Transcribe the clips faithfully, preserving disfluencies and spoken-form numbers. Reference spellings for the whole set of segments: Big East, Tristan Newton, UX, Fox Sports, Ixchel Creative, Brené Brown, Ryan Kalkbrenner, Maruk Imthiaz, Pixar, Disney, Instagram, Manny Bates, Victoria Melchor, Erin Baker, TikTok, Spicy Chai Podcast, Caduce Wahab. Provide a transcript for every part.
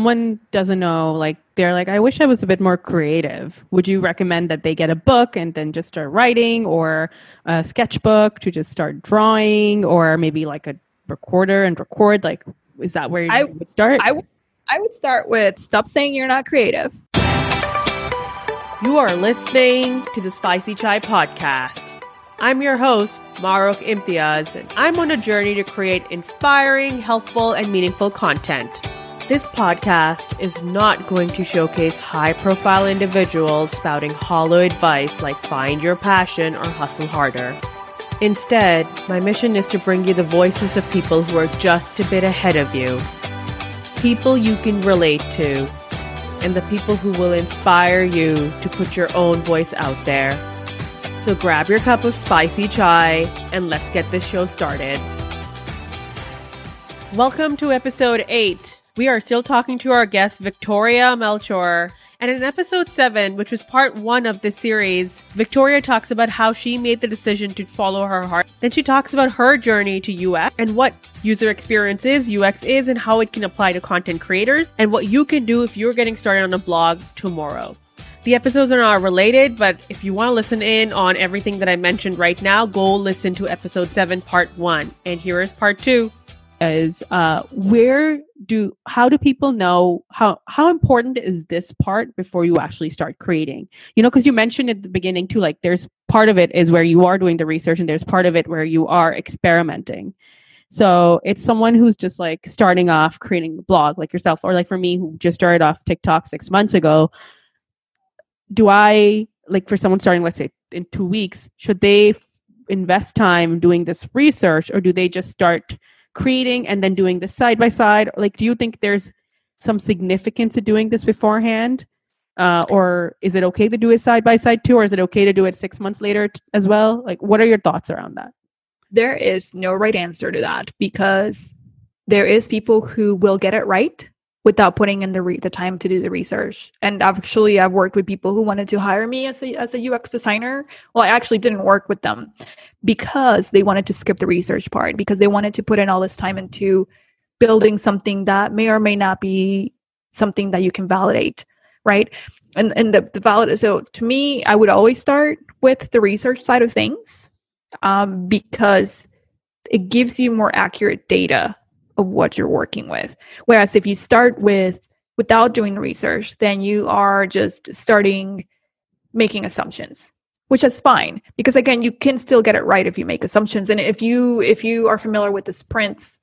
someone doesn't know, like they're like, I wish I was a bit more creative, would you recommend that they get a book and then just start writing, or a sketchbook to just start drawing, or maybe like a recorder and record? Like, is that where you I, would start? I, w- I would start with stop saying you're not creative. You are listening to the Spicy Chai Podcast. I'm your host, Maruk Imthiaz, and I'm on a journey to create inspiring, helpful, and meaningful content. This podcast is not going to showcase high-profile individuals spouting hollow advice like find your passion or hustle harder. Instead, my mission is to bring you the voices of people who are just a bit ahead of you, people you can relate to, and the people who will inspire you to put your own voice out there. So grab your cup of spicy chai and let's get this show started. Welcome to episode eight. We are still talking to our guest, Victoria Melchor. And in episode seven, which was part one of this series, Victoria talks about how she made the decision to follow her heart. Then she talks about her journey to U X and what user experience is, U X is, and how it can apply to content creators, and what you can do if you're getting started on a blog tomorrow. The episodes are not related, but if you want to listen in on everything that I mentioned right now, go listen to episode seven, part one. And here is part two. Is uh, where do, how do people know, how, how important is this part before you actually start creating? You know, because you mentioned at the beginning too, like there's part of it is where you are doing the research and there's part of it where you are experimenting. So it's someone who's just like starting off creating a blog like yourself, or like for me who just started off TikTok six months ago. Do I, like for someone starting, let's say in two weeks, should they f- invest time doing this research, or do they just start creating and then doing this side by side? Like, do you think there's some significance to doing this beforehand? Uh, or is it okay to do it side by side too? Or is it okay to do it six months later t- as well? Like, what are your thoughts around that? There is no right answer to that, because there is people who will get it right without putting in the re- the time to do the research. And actually, I've worked with people who wanted to hire me as a as a U X designer. Well, I actually didn't work with them because they wanted to skip the research part, because they wanted to put in all this time into building something that may or may not be something that you can validate, right? And and the, the valid. So to me, I would always start with the research side of things um, because it gives you more accurate data of what you're working with. Whereas if you start with without doing the research, then you are just starting making assumptions, which is fine, because again, you can still get it right if you make assumptions. And if you if you are familiar with the sprints,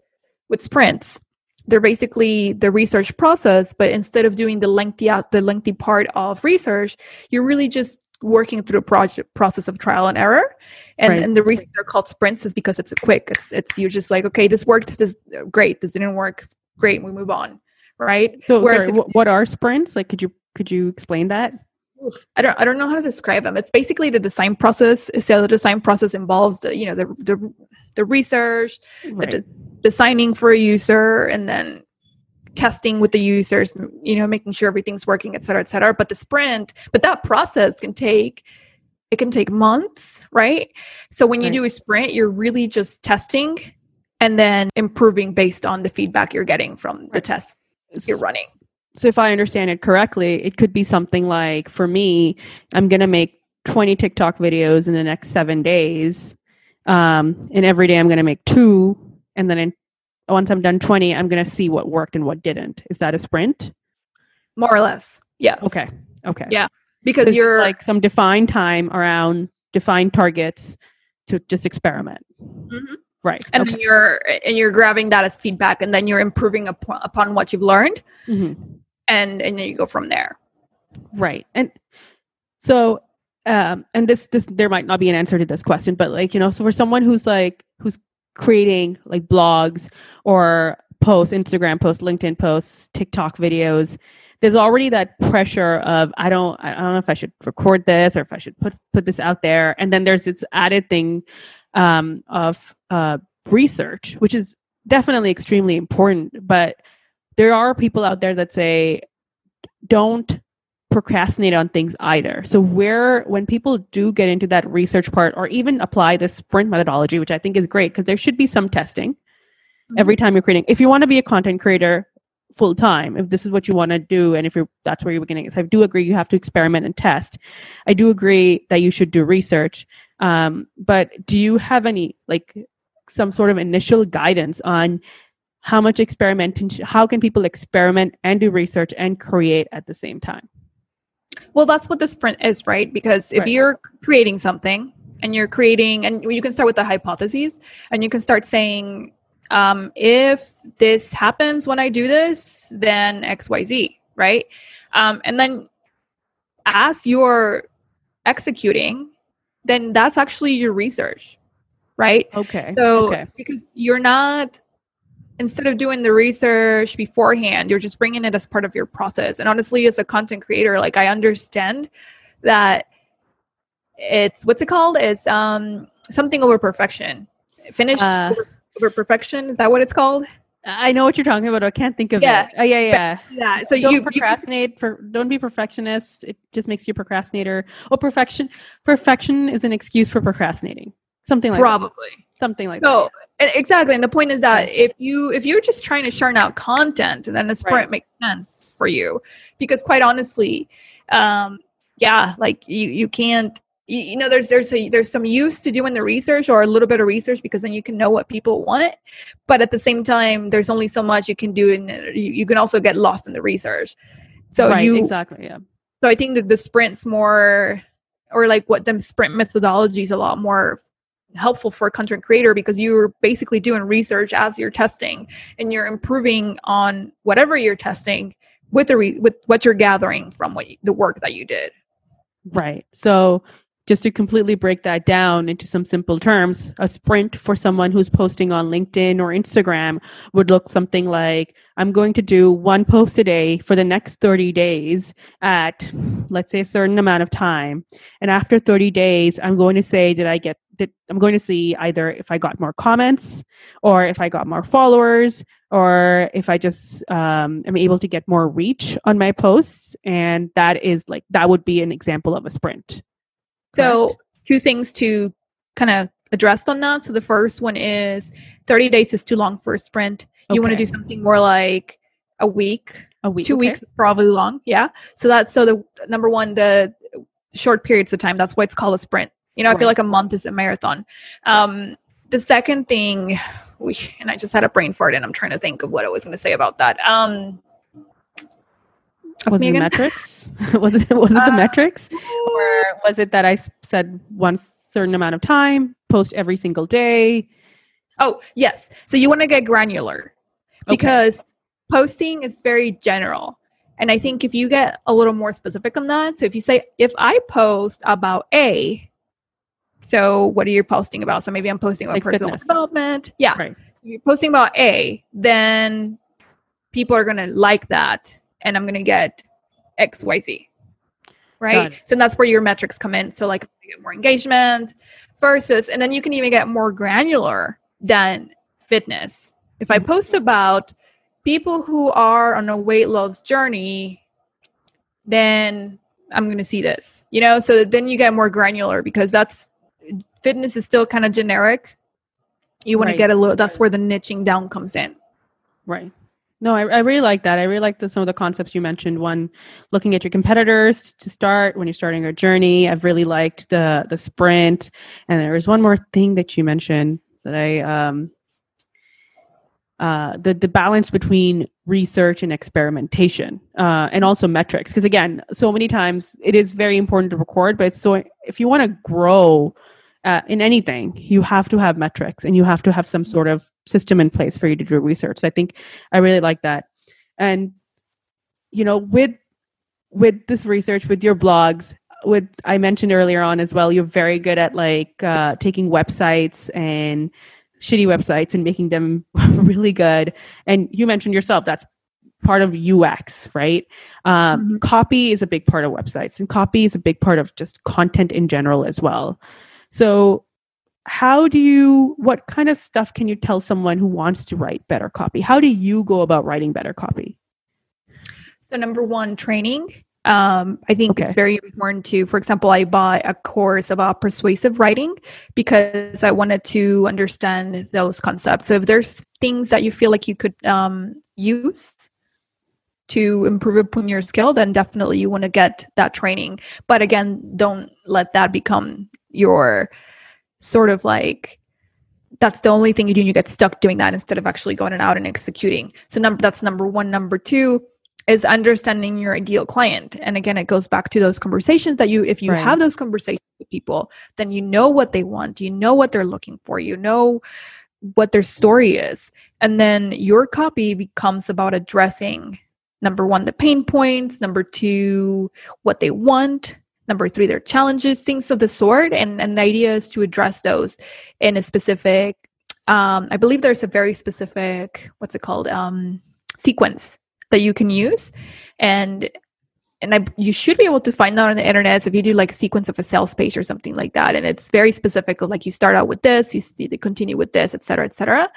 with sprints, they're basically the research process, but instead of doing the lengthy the lengthy part of research, you're really just working through a project process of trial and error. And, right. and the reason they're called sprints is because it's quick. It's, it's, you're just like, okay, this worked, this great. This didn't work. Great. We move on. Right. So Whereas sorry, if, what are sprints? Like, could you, could you explain that? I don't, I don't know how to describe them. It's basically the design process. So the design process involves the, you know, the, the, the research, right. the de- designing for a user, and then testing with the users, you know, making sure everything's working, et cetera, et cetera. But the sprint, but that process can take, it can take months, right? So when you right. do a sprint, you're really just testing and then improving based on the feedback you're getting from right. the tests you're running. So if I understand it correctly, it could be something like, for me, I'm going to make twenty TikTok videos in the next seven days. Um, and every day I'm going to make two. And then in once I'm done twenty, I'm going to see what worked and what didn't. Is that a sprint? More or less. Yes. Okay. Okay. Yeah. Because so you're like some defined time around defined targets to just experiment. Mm-hmm. Right. And okay. then you're, and you're grabbing that as feedback, and then you're improving up, upon what you've learned, mm-hmm. and, and then you go from there. Right. And so, um, and this, this, there might not be an answer to this question, but like, you know, so for someone who's like, who's creating like blogs or posts, Instagram posts, LinkedIn posts, TikTok videos, there's already that pressure of, I don't, I don't know if I should record this or if I should put, put this out there. And then there's this added thing um, of uh, research, which is definitely extremely important, but there are people out there that say, don't procrastinate on things either. So where, when people do get into that research part, or even apply the sprint methodology, which I think is great, because there should be some testing mm-hmm. every time you're creating. If you want to be a content creator, full time if this is what you want to do and if you're, that's where you're beginning. So I do agree you have to experiment and test. I do agree that you should do research. Um, but do you have any, like, some sort of initial guidance on how much experimentation, how can people experiment and do research and create at the same time? Well, that's what the sprint is, right? Because if right. you're creating something and you're creating, and you can start with the hypotheses and you can start saying, um, if this happens when I do this, then X, Y, Z, right? Um, and then as you're executing, then that's actually your research, right? Okay. So okay. because you're not, instead of doing the research beforehand, you're just bringing it as part of your process. And honestly, as a content creator, like, I understand that it's, what's it called? It's um, something over perfection. Finish uh, over, over perfection. Is that what it's called? I know what you're talking about. I can't think of yeah. it. Oh, yeah, yeah. Yeah. So don't you procrastinate. You, for, don't be perfectionist. It just makes you a procrastinator. Oh, perfection. Perfection is an excuse for procrastinating. Something like probably. that. Probably. Something like so, that. So exactly. And the point is that if you, if you're just trying to churn out content, then the sprint right. makes sense for you, because quite honestly, um, yeah, like you, you can't, you, you know, there's, there's a, there's some use to doing the research or a little bit of research, because then you can know what people want, but at the same time, there's only so much you can do. And you, you can also get lost in the research. So right, you, exactly. Yeah. So I think that the sprint's more, or like what the sprint methodology is a lot more helpful for a content creator, because you're basically doing research as you're testing and you're improving on whatever you're testing with the re- with what you're gathering from what you, the work that you did. Right. So just to completely break that down into some simple terms, a sprint for someone who's posting on LinkedIn or Instagram would look something like, I'm going to do one post a day for the next thirty days at, let's say, a certain amount of time. And after thirty days, I'm going to say, did I get, did, I'm going to see either if I got more comments or if I got more followers or if I just um, am able to get more reach on my posts. And that is like, that would be an example of a sprint. So two things to kind of address on that. So the first one is thirty days is too long for a sprint. You okay. want to do something more like a week. A week. Two okay. weeks is probably long. Yeah. So that's so the number one, the short periods of time. That's why it's called a sprint. You know, right. I feel like a month is a marathon. Um, the second thing, and I just had a brain fart and I'm trying to think of what I was going to say about that. Um, Was it, metrics? was it was it the uh, metrics? Or was it that I said one certain amount of time, post every single day? Oh, yes. So you want to get granular because okay. posting is very general. And I think if you get a little more specific on that, so if you say, if I post about A, so what are you posting about? So maybe I'm posting about like personal fitness. development. Yeah. Right. So if you're posting about A, then people are going to like that. And I'm going to get X, Y, Z, right? So that's where your metrics come in. So like you get more engagement versus, and then you can even get more granular than fitness. If I post about people who are on a weight loss journey, then I'm going to see this, you know? So then you get more granular because that's, fitness is still kind of generic. You want right. to get a little, that's where the niching down comes in. Right. No, I, I really like that. I really like the, some of the concepts you mentioned. One, looking at your competitors to start when you're starting your journey. I've really liked the the sprint. And there was one more thing that you mentioned that I um uh the the balance between research and experimentation uh, and also metrics. Because again, so many times it is very important to record, but it's so if you want to grow uh, in anything, you have to have metrics and you have to have some sort of system in place for you to do research. So I think I really like that. And, you know, with, with this research, with your blogs, with, I mentioned earlier on as well, you're very good at like, uh, taking websites and shitty websites and making them really good. And you mentioned yourself, that's part of U X, right? Um, mm-hmm. Copy is a big part of websites and copy is a big part of just content in general as well. So how do you, what kind of stuff can you tell someone who wants to write better copy? How do you go about writing better copy? So number one, training. Um, I think okay. it's very important to, for example, I bought a course about persuasive writing because I wanted to understand those concepts. So if there's things that you feel like you could um, use to improve upon your skill, then definitely you want to get that training. But again, don't let that become your sort of like, that's the only thing you do, and you get stuck doing that instead of actually going out and executing. So num- that's number one. Number two is understanding your ideal client. And again, it goes back to those conversations that you, if you right. have those conversations with people, then you know what they want, you know what they're looking for, you know what their story is. And then your copy becomes about addressing, number one, the pain points, number two, what they want, number three, their challenges, things of the sort. And, and the idea is to address those in a specific, um, I believe there's a very specific, what's it called? Um, sequence that you can use. And and I, you should be able to find that on the internet. So if you do like a sequence of a sales page or something like that, and it's very specific, like you start out with this, you continue with this, et cetera, et cetera.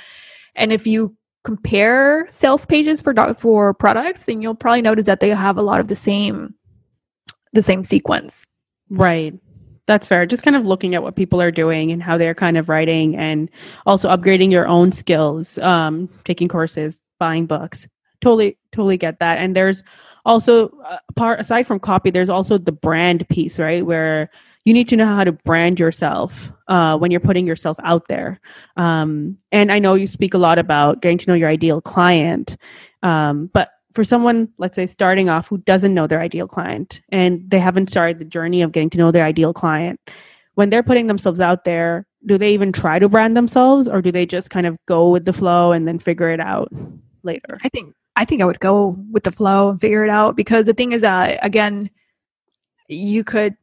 And if you compare sales pages for for products, and you'll probably notice that they have a lot of the same the same sequence. Right. That's fair. Just kind of looking at what people are doing and how they're kind of writing, and also upgrading your own skills, um, taking courses, buying books. Totally, totally get that. And there's also a part, aside from copy, there's also the brand piece, right? Where you need to know how to brand yourself uh, when you're putting yourself out there. Um, and I know you speak a lot about getting to know your ideal client, um, but for someone, let's say, starting off who doesn't know their ideal client, and they haven't started the journey of getting to know their ideal client, when they're putting themselves out there, do they even try to brand themselves, or do they just kind of go with the flow and then figure it out later? I think I think I would go with the flow and figure it out, because the thing is, uh, again, you could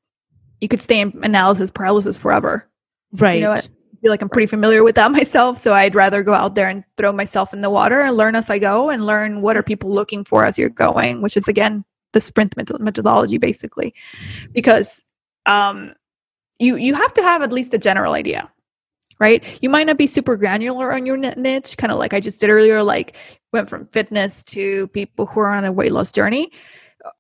you could stay in analysis paralysis forever. Right. You know what? I feel like I'm pretty familiar with that myself. So I'd rather go out there and throw myself in the water and learn as I go, and learn what are people looking for as you're going, which is, again, the sprint methodology, basically, because um, you, you have to have at least a general idea, right? You might not be super granular on your niche, kind of like I just did earlier, like went from fitness to people who are on a weight loss journey.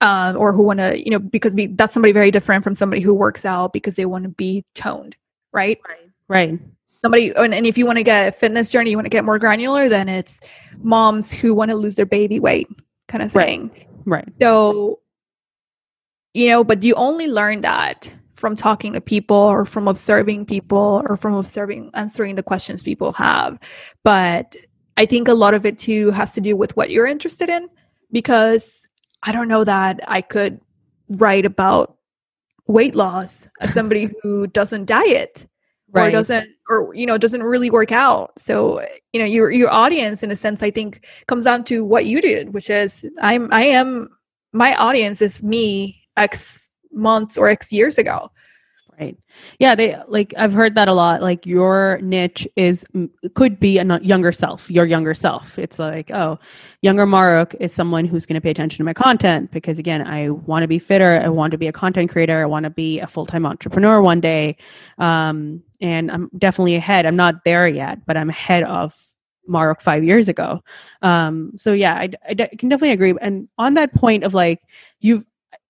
Um, or who want to, you know, because we, that's somebody very different from somebody who works out because they want to be toned, right? Right. Right. Somebody, and, and if you want to get a fitness journey, you want to get more granular, then it's moms who want to lose their baby weight kind of thing. Right. Right. So, you know, but you only learn that from talking to people, or from observing people, or from observing, answering the questions people have. But I think a lot of it too has to do with what you're interested in, because I don't know that I could write about weight loss as somebody who doesn't diet, right, or doesn't, or, you know, doesn't really work out. So, you know, your, your audience, in a sense, I think comes down to what you did, which is I'm, I am, my audience is me X months or X years ago. Right. Yeah. They like, I've heard that a lot. Like, your niche is, could be a younger self, your younger self. It's like, oh, younger Maruk is someone who's going to pay attention to my content, because, again, I want to be fitter. I want to be a content creator. I want to be a full-time entrepreneur one day. Um, and I'm definitely ahead. I'm not there yet, but I'm ahead of Maruk five years ago. Um, so yeah, I, I de- can definitely agree. And on that point of like, you've,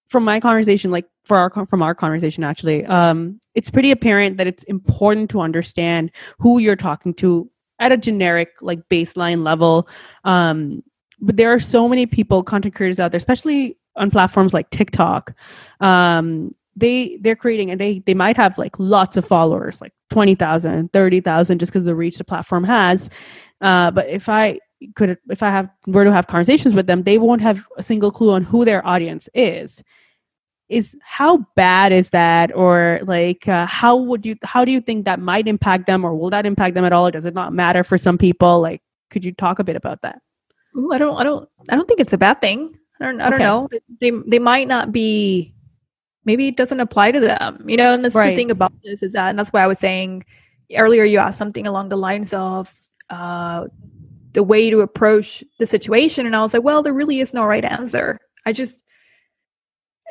from my conversation, like for our, from our conversation, actually, um, it's pretty apparent that it's important to understand who you're talking to at a generic, like, baseline level. Um, but there are so many people, content creators out there, especially on platforms like TikTok. Um, they, they're creating, and they, they might have like lots of followers, like twenty thousand, thirty thousand, just because the reach the platform has. Uh, but if I, could if I have were to have conversations with them, they won't have a single clue on who their audience is. Is how bad is that? Or like, uh, how would you, how do you think that might impact them, or will that impact them at all? Or does it not matter for some people? Like, could you talk a bit about that? Ooh, I don't, I don't, I don't think it's a bad thing. I don't, I okay. don't know. They, they might not be, maybe it doesn't apply to them, you know, and that's right. The thing about this is that, and that's why I was saying earlier, you asked something along the lines of, uh, the way to approach the situation. And I was like, well, there really is no right answer. I just,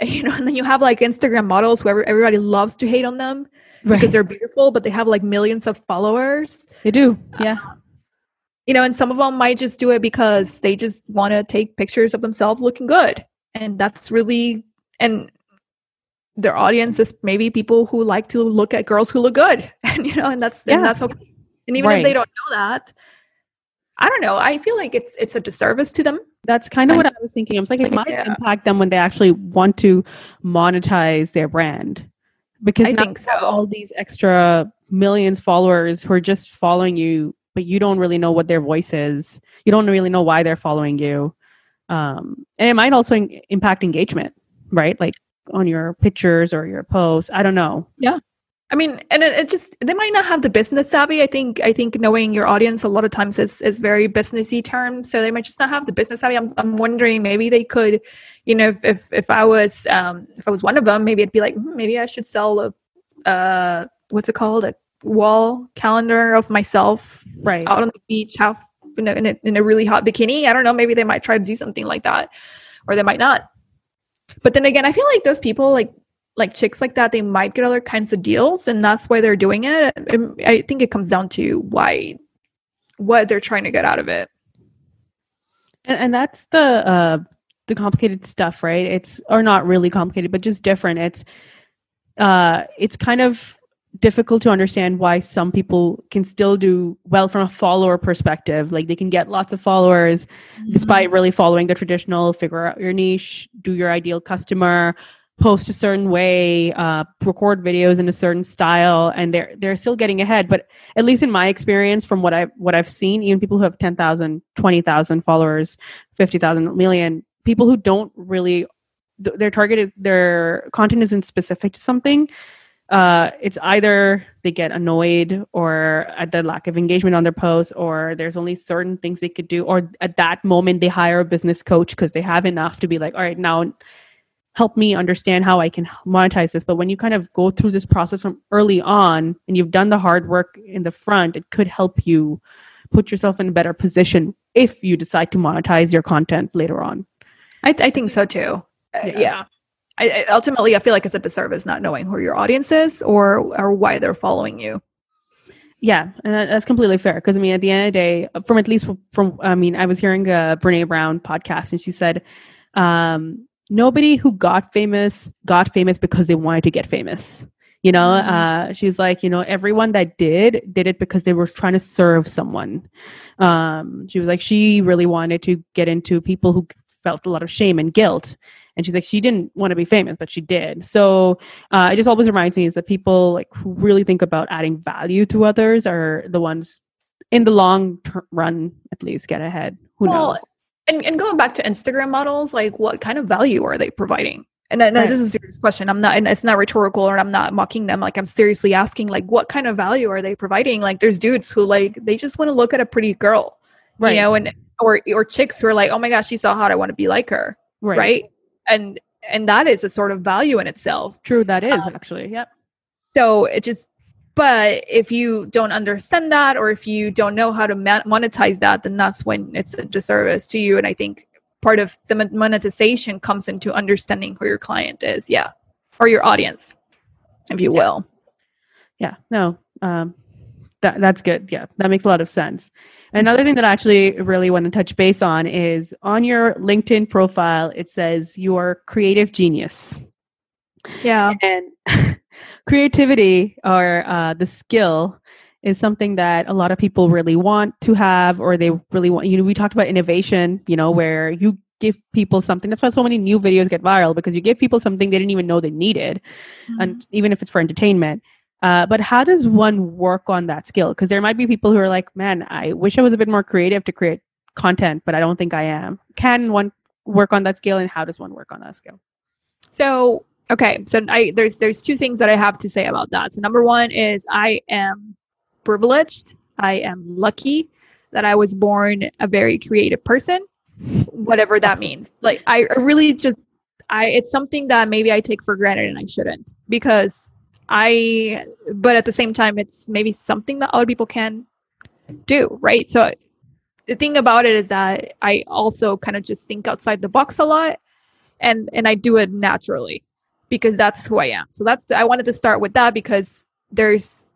you know, and then you have like Instagram models who everybody loves to hate on them, right, because they're beautiful, but they have like millions of followers. They do. Yeah. Uh, you know, and some of them might just do it because they just want to take pictures of themselves looking good. And that's really, and their audience is maybe people who like to look at girls who look good. And, you know, and that's, yeah. and that's okay. And even right. if they don't know that, I don't know. I feel like it's it's a disservice to them That's kind of what I was thinking. I was like, it might yeah. impact them when they actually want to monetize their brand. Because I now think so. All these extra millions followers who are just following you, but you don't really know what their voice is. You don't really know why they're following you. Um, and it might also in- impact engagement, right? Like on your pictures or your posts. I don't know. Yeah. I mean, and it, it just, they might not have the business savvy. I think, I think knowing your audience a lot of times is, is very businessy term. So they might just not have the business savvy. I'm, I'm wondering maybe they could, you know, if, if, if I was, um, if I was one of them, maybe I'd be like, hmm, maybe I should sell a, uh, what's it called? A wall calendar of myself right out on the beach, half, you know, in a, in a really hot bikini. I don't know. Maybe they might try to do something like that, or they might not. But then again, I feel like those people like, like chicks like that, they might get other kinds of deals, and that's why they're doing it. I think it comes down to why, what they're trying to get out of it. And, and that's the uh, the complicated stuff, right? It's or not really complicated, but just different. It's uh, it's kind of difficult to understand why some people can still do well from a follower perspective. Like they can get lots of followers mm-hmm. despite really following the traditional, figure out your niche, do your ideal customer, post a certain way, uh, record videos in a certain style, and they're they're still getting ahead. But at least in my experience, from what I've, what I've seen, even people who have ten thousand, twenty thousand followers, fifty thousand, million, people who don't really, th- their target is, their content isn't specific to something. Uh, it's either they get annoyed or at the lack of engagement on their posts, or there's only certain things they could do. Or at that moment, they hire a business coach because they have enough to be like, all right, now help me understand how I can monetize this. But when you kind of go through this process from early on and you've done the hard work in the front, it could help you put yourself in a better position if you decide to monetize your content later on. I, th- I think so too. Uh, yeah. yeah. I, I ultimately, I feel like it's a disservice not knowing who your audience is or, or why they're following you. Yeah, and that's completely fair. Because I mean, at the end of the day, from at least from, I mean, I was hearing a Brené Brown podcast, and she said, um, nobody who got famous got famous because they wanted to get famous. You know, uh, she's like, you know, everyone that did, did it because they were trying to serve someone. Um, she was like, she really wanted to get into people who felt a lot of shame and guilt. And she's like, she didn't want to be famous, but she did. So uh, it just always reminds me is that people like who really think about adding value to others are the ones in the long ter- run, at least get ahead. Who well, knows? And and going back to Instagram models, like what kind of value are they providing? And, and right. This is a serious question. I'm not, and it's not rhetorical, or I'm not mocking them. Like I'm seriously asking, like what kind of value are they providing? Like there's dudes who like, they just want to look at a pretty girl, right. you know, and, or, or chicks who are like, oh my gosh, she's so hot. I want to be like her. Right. right? And, and that is a sort of value in itself. True. That is um, actually. Yep. So it just, but if you don't understand that, or if you don't know how to ma- monetize that, then that's when it's a disservice to you. And I think part of the monetization comes into understanding who your client is. Yeah. Or your audience, if you yeah. will. Yeah. No, um, that that's good. Yeah. That makes a lot of sense. Another thing that I actually really want to touch base on is on your LinkedIn profile, it says you are creative genius. Yeah. And creativity or uh, the skill is something that a lot of people really want to have, or they really want, you know, we talked about innovation, you know, where you give people something. That's why so many new videos get viral, because you give people something they didn't even know they needed. Mm-hmm. And even if it's for entertainment, uh, but how does one work on that skill? Because there might be people who are like, man, I wish I was a bit more creative to create content, but I don't think I am. Can one work on that skill, and how does one work on that skill? So Okay, so I, there's there's two things that I have to say about that. So number one is I am privileged. I am lucky that I was born a very creative person, whatever that means. Like I really just, I it's something that maybe I take for granted, and I shouldn't, because I, but at the same time, it's maybe something that other people can do, right? So the thing about it is that I also kind of just think outside the box a lot, and and I do it naturally, because that's who I am. So that's, the, I wanted to start with that, because there's,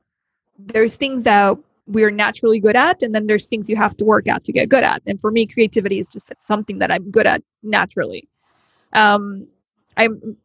there's things that we're naturally good at, and then there's things you have to work at to get good at. And for me, creativity is just something that I'm good at naturally. Um, I'm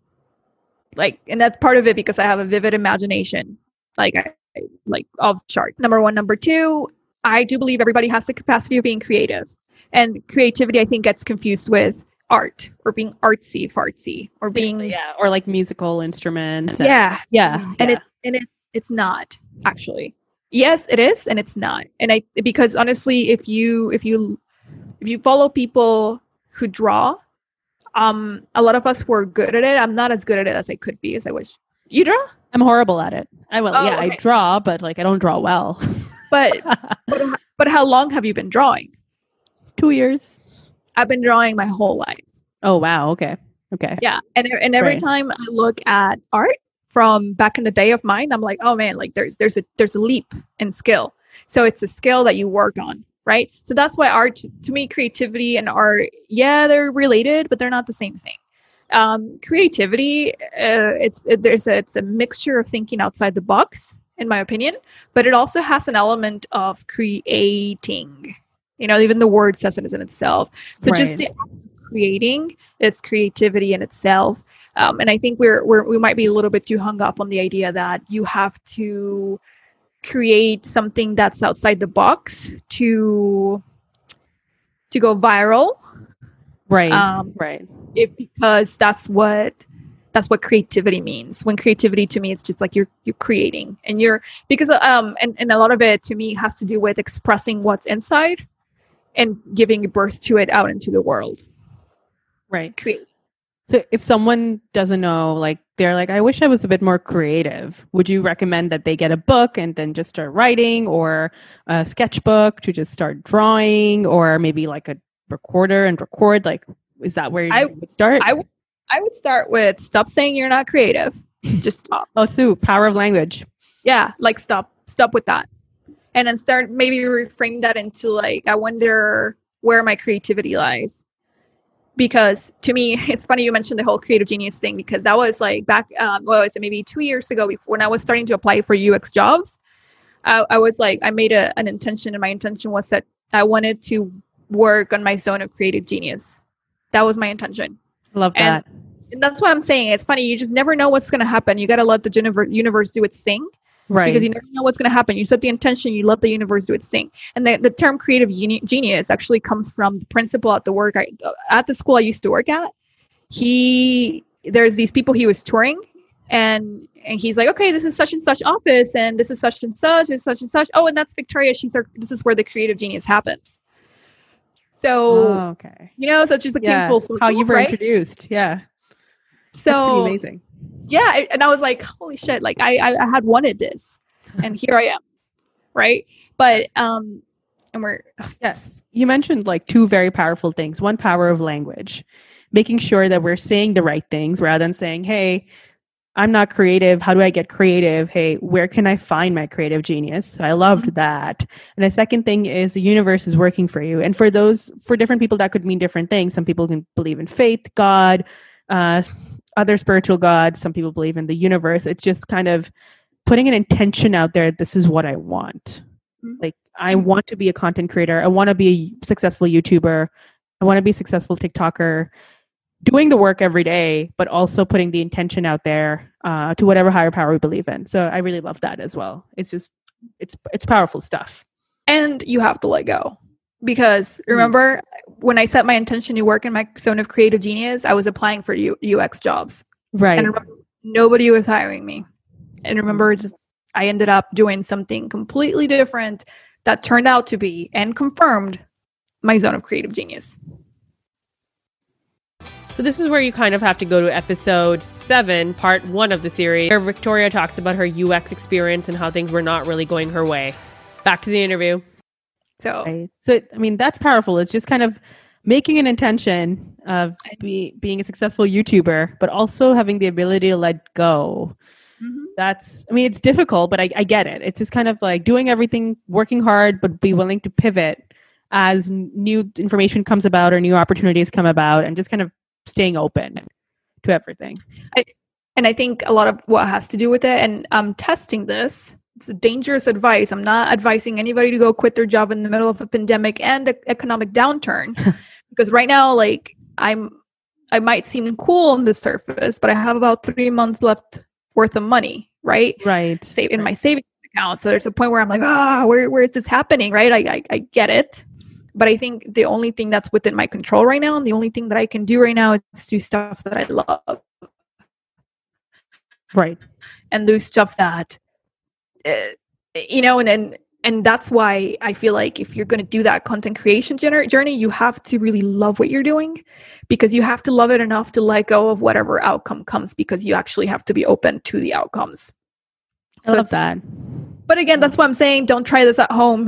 like, and that's part of it, because I have a vivid imagination, like I, I like off chart. Number one, number two, I do believe everybody has the capacity of being creative. And creativity, I think, gets confused with art or being artsy fartsy or being yeah or like musical instruments. And, yeah, yeah, and yeah. it and it it's not actually. Yes, it is, and it's not. And I because honestly, if you if you if you follow people who draw, um, a lot of us were good at it. I'm not as good at it as I could be, as I wish. You draw? I'm horrible at it. I well, oh, yeah, okay. I draw, but like I don't draw well. But, but but how long have you been drawing? Two years. I've been drawing my whole life. Oh, wow. Okay. Okay. Yeah. And and every right. time I look at art from back in the day of mine, I'm like, oh man, like there's, there's a, there's a leap in skill. So it's a skill that you work on. Right. So that's why art, to me, creativity and art, yeah, they're related, but they're not the same thing. Um, creativity, uh, it's, it, there's a, it's a mixture of thinking outside the box, in my opinion, but it also has an element of creating. You know, even the word says it is in itself. So right. just the act of creating is creativity in itself. Um, and I think we're, we're, we might be a little bit too hung up on the idea that you have to create something that's outside the box to, to go viral. Right. Um, right. It, because that's what, that's what creativity means. When creativity to me, it's just like you're, you're creating and you're, because, um, and, and a lot of it to me has to do with expressing what's inside and giving birth to it out into the world. Right. Create. So if someone doesn't know, like they're like, I wish I was a bit more creative. Would you recommend that they get a book and then just start writing, or a sketchbook to just start drawing, or maybe like a recorder and record? Like, is that where you I, would start? I, w- I would start with stop saying you're not creative. Just stop. Oh, Sue, power of language. Yeah. Like stop, stop with that. And then start maybe reframe that into like, I wonder where my creativity lies. Because to me, it's funny you mentioned the whole creative genius thing, because that was like back, um, well, it's maybe two years ago before, when I was starting to apply for U X jobs. I, I was like, I made a, an intention, and my intention was that I wanted to work on my zone of creative genius. That was my intention. Love that. And, and that's what I'm saying. It's funny. You just never know what's going to happen. You got to let the universe, universe do its thing. Right. Because you never know what's going to happen. You set the intention, you let the universe do its thing. And the, the term creative uni- genius actually comes from the principal at the work, I, at the school I used to work at. He, there's these people he was touring, and, and he's like, okay, this is such and such office, and this is such and such, and such and such. Oh, and that's Victoria. She's our, this is where the creative genius happens. So, oh, okay. You know, so it's just a yeah. full circle, how you were right? introduced. Yeah. So that's pretty amazing. Yeah. And I was like, holy shit, like I, I had wanted this, and here I am. Right. But, um, and we're, yeah. You mentioned like two very powerful things. One, power of language, making sure that we're saying the right things rather than saying, hey, I'm not creative. How do I get creative? Hey, where can I find my creative genius? So I loved mm-hmm. that. And the second thing is the universe is working for you. And for those, for different people, that could mean different things. Some people can believe in faith, God, uh, other spiritual gods. Some people believe in the universe. It's just kind of putting an intention out there. This is what I want. Mm-hmm. Like, I want to be a content creator. I want to be a successful YouTuber. I want to be a successful TikToker, doing the work every day, but also putting the intention out there uh, to whatever higher power we believe in. So I really love that as well. It's just, it's, it's powerful stuff. And you have to let go, because remember, mm-hmm. when I set my intention to work in my zone of creative genius, I was applying for U- UX jobs. Right. And remember, nobody was hiring me. And remember, just, I ended up doing something completely different that turned out to be and confirmed my zone of creative genius. So this is where you kind of have to go to episode seven, part one of the series, where Victoria talks about her U X experience and how things were not really going her way. Back to the interview. So, right. so I mean, that's powerful. It's just kind of making an intention of be, being a successful YouTuber, but also having the ability to let go. Mm-hmm. That's, I mean, it's difficult, but I, I get it. It's just kind of like doing everything, working hard, but be willing to pivot as new information comes about or new opportunities come about, and just kind of staying open to everything. I, and I think a lot of what has to do with it, and I'm testing this, it's dangerous advice. I'm not advising anybody to go quit their job in the middle of a pandemic and an economic downturn, because right now, like I'm, I might seem cool on the surface, but I have about three months left worth of money, right? Right. Save in right. my savings account. So there's a point where I'm like, ah, oh, where, where is this happening? Right. I, I, I get it. But I think the only thing that's within my control right now, and the only thing that I can do right now, is do stuff that I love. Right. And do stuff that, uh, you know, and, and, and that's why I feel like if you're going to do that content creation journey, you have to really love what you're doing, because you have to love it enough to let go of whatever outcome comes, because you actually have to be open to the outcomes. I so love that. But again, that's what I'm saying. Don't try this at home.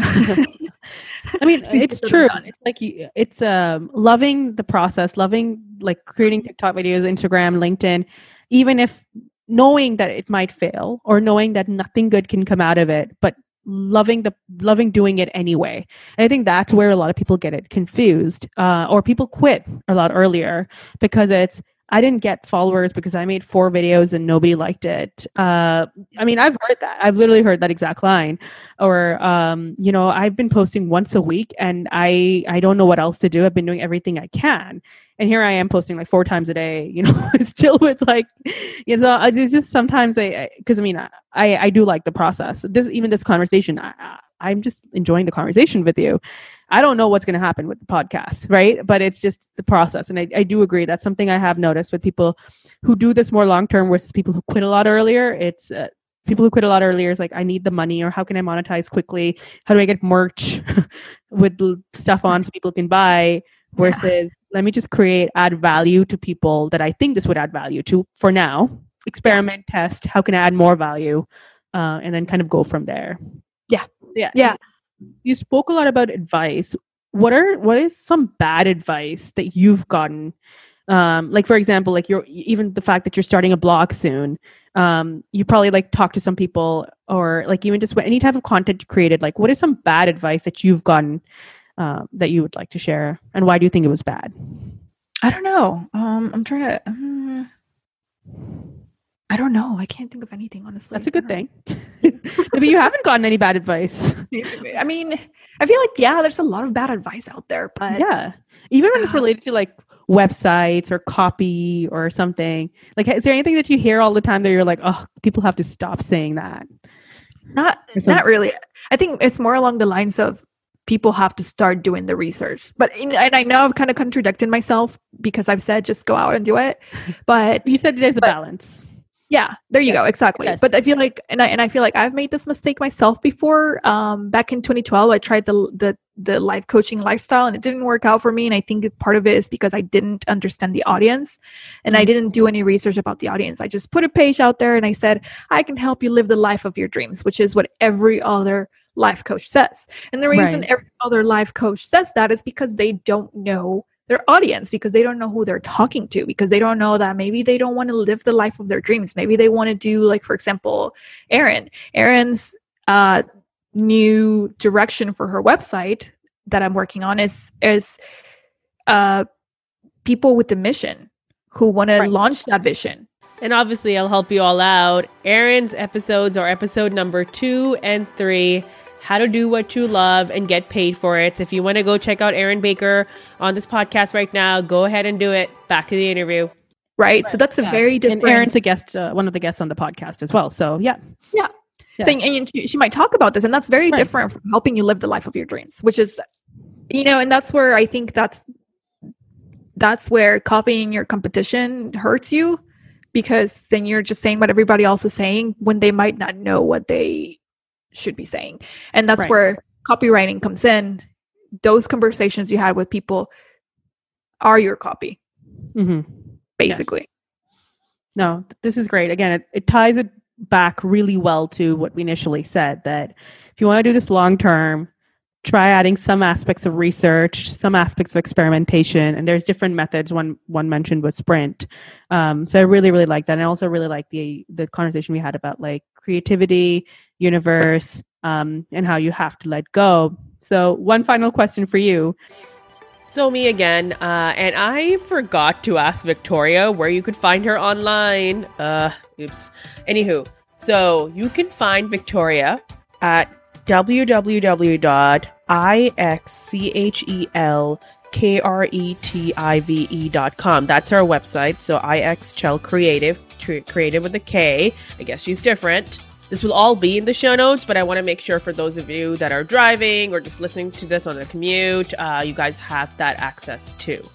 I mean, it's true. It's like you, it's um, loving the process, loving like creating TikTok videos, Instagram, LinkedIn, even if knowing that it might fail or knowing that nothing good can come out of it, but loving the loving doing it anyway. And I think that's where a lot of people get it confused, uh, or people quit a lot earlier because it's, I didn't get followers because I made four videos and nobody liked it. Uh, I mean, I've heard that. I've literally heard that exact line. Or, um, you know, I've been posting once a week and I, I don't know what else to do. I've been doing everything I can. And here I am posting like four times a day, you know, still with like, you know, it's just sometimes I, because I, I mean, I, I do like the process. This, even this conversation, I, I, I'm just enjoying the conversation with you. I don't know what's going to happen with the podcast, right? But it's just the process. And I, I do agree. That's something I have noticed with people who do this more long-term versus people who quit a lot earlier. It's uh, people who quit a lot earlier is like, I need the money, or how can I monetize quickly? How do I get merch with stuff on so people can buy? Versus yeah. Let me just create, add value to people that I think this would add value to for now. Experiment, test. How can I add more value? Uh, and then kind of go from there. Yeah. Yeah. Yeah. You spoke a lot about advice. What are, what is some bad advice that you've gotten? Um, like, for example, like you're, even the fact that you're starting a blog soon, um, you probably like talk to some people, or like even just any type of content you created, like what is some bad advice that you've gotten uh, that you would like to share? And why do you think it was bad? I don't know. Um, I'm trying to, um, I don't know. I can't think of anything, honestly. That's a good thing. Maybe you haven't gotten any bad advice. I mean, I feel like, yeah, there's a lot of bad advice out there, but yeah, even when uh, it's related to like websites or copy or something, like, is there anything that you hear all the time that you're like, oh, people have to stop saying that? Not, not really. I think it's more along the lines of people have to start doing the research, but, in, and I know I've kind of contradicted myself because I've said, just go out and do it. But you said there's but, a balance. Yeah, there you yes. go. Exactly. Yes. But I feel like, and I, and I feel like I've made this mistake myself before. Um, back in twenty twelve, I tried the, the, the life coaching lifestyle and it didn't work out for me. And I think part of it is because I didn't understand the audience and I didn't do any research about the audience. I just put a page out there and I said, I can help you live the life of your dreams, which is what every other life coach says. And the reason right. every other life coach says that is because they don't know their audience, because they don't know who they're talking to, because they don't know that maybe they don't want to live the life of their dreams. Maybe they want to do, like, for example, Erin. Erin's uh, new direction for her website that I'm working on is, is uh, people with a mission who want right. to launch that vision. And obviously I'll help you all out. Erin's episodes are episode number two and three. How to do what you love and get paid for it. So if you want to go check out Erin Baker on this podcast right now, go ahead and do it. Back to the interview. Right. But, so that's yeah. a very different. And Erin's a guest, uh, one of the guests on the podcast as well. So yeah. Yeah. yeah. So, and she, she might talk about this, and that's very right. different from helping you live the life of your dreams, which is, you know, and that's where I think that's, that's where copying your competition hurts you, because then you're just saying what everybody else is saying when they might not know what they should be saying. And that's right. where copywriting comes in. Those conversations you had with people are your copy, mm-hmm. basically. Yeah. No, this is great. Again, it, it ties it back really well to what we initially said, that if you want to do this long-term, try adding some aspects of research, some aspects of experimentation, and there's different methods. One one mentioned was Sprint. Um, so I really, really like that. And I also really like the the conversation we had about like creativity, universe, um, and how you have to let go. So one final question for you. So me again, uh, and I forgot to ask Victoria where you could find her online. Uh, oops. Anywho, so you can find Victoria at w w w dot ixchel creative dot com. That's her website. So Ixchel Creative, creative with a K. I guess she's different. This will all be in the show notes, but I want to make sure for those of you that are driving or just listening to this on the commute, uh, you guys have that access too.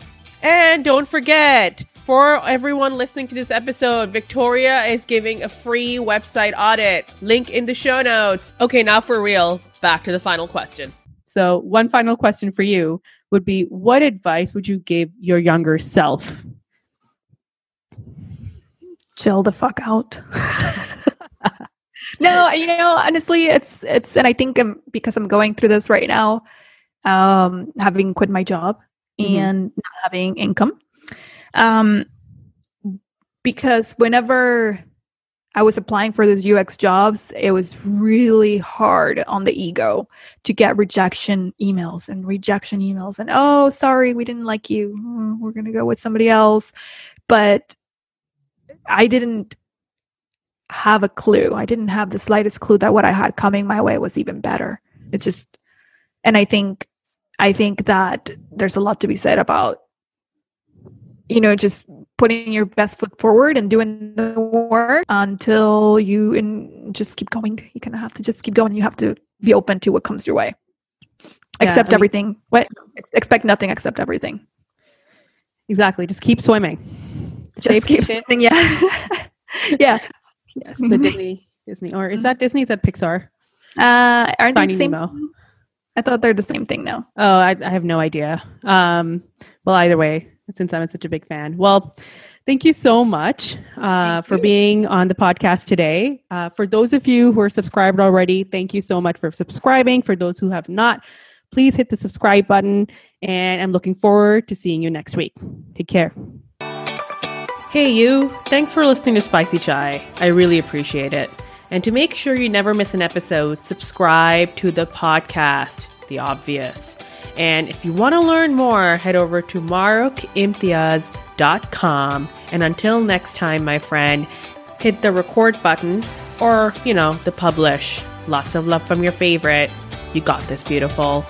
And don't forget, for everyone listening to this episode, Victoria is giving a free website audit. Link in the show notes. Okay, now for real, back to the final question. So one final question for you would be, what advice would you give your younger self? Chill the fuck out. No, you know, honestly, it's, it's, and I think I'm, because I'm going through this right now, um, having quit my job mm-hmm. and not having income, um, because whenever I was applying for those U X jobs, it was really hard on the ego to get rejection emails and rejection emails and, oh, sorry, we didn't like you. Oh, we're going to go with somebody else. But I didn't have a clue. I didn't have the slightest clue that what I had coming my way was even better. It's just, and I think, I think that there's a lot to be said about, you know, just putting your best foot forward and doing the work until you, and just keep going. You kind of have to just keep going. You have to be open to what comes your way. Yeah, accept I mean, everything. What? Ex- expect nothing, accept everything. Exactly. Just keep swimming. Just keep swimming. Yeah. Yeah. Yes, the Disney, Disney, or is that Disney? Is that Pixar? Uh, aren't they the same? Nemo. I thought they're the same thing now. Oh, I, I have no idea. Um, well, either way, since I'm such a big fan. Well, thank you so much uh, for you. being on the podcast today. Uh, for those of you who are subscribed already, thank you so much for subscribing. For those who have not, please hit the subscribe button. And I'm looking forward to seeing you next week. Take care. Hey you, thanks for listening to Spicy Chai. I really appreciate it. And to make sure you never miss an episode, subscribe to the podcast, The Obvious. And if you want to learn more, head over to maruk imthiaz dot com. And until next time, my friend, hit the record button or, you know, the publish. Lots of love from your favorite. You got this, beautiful.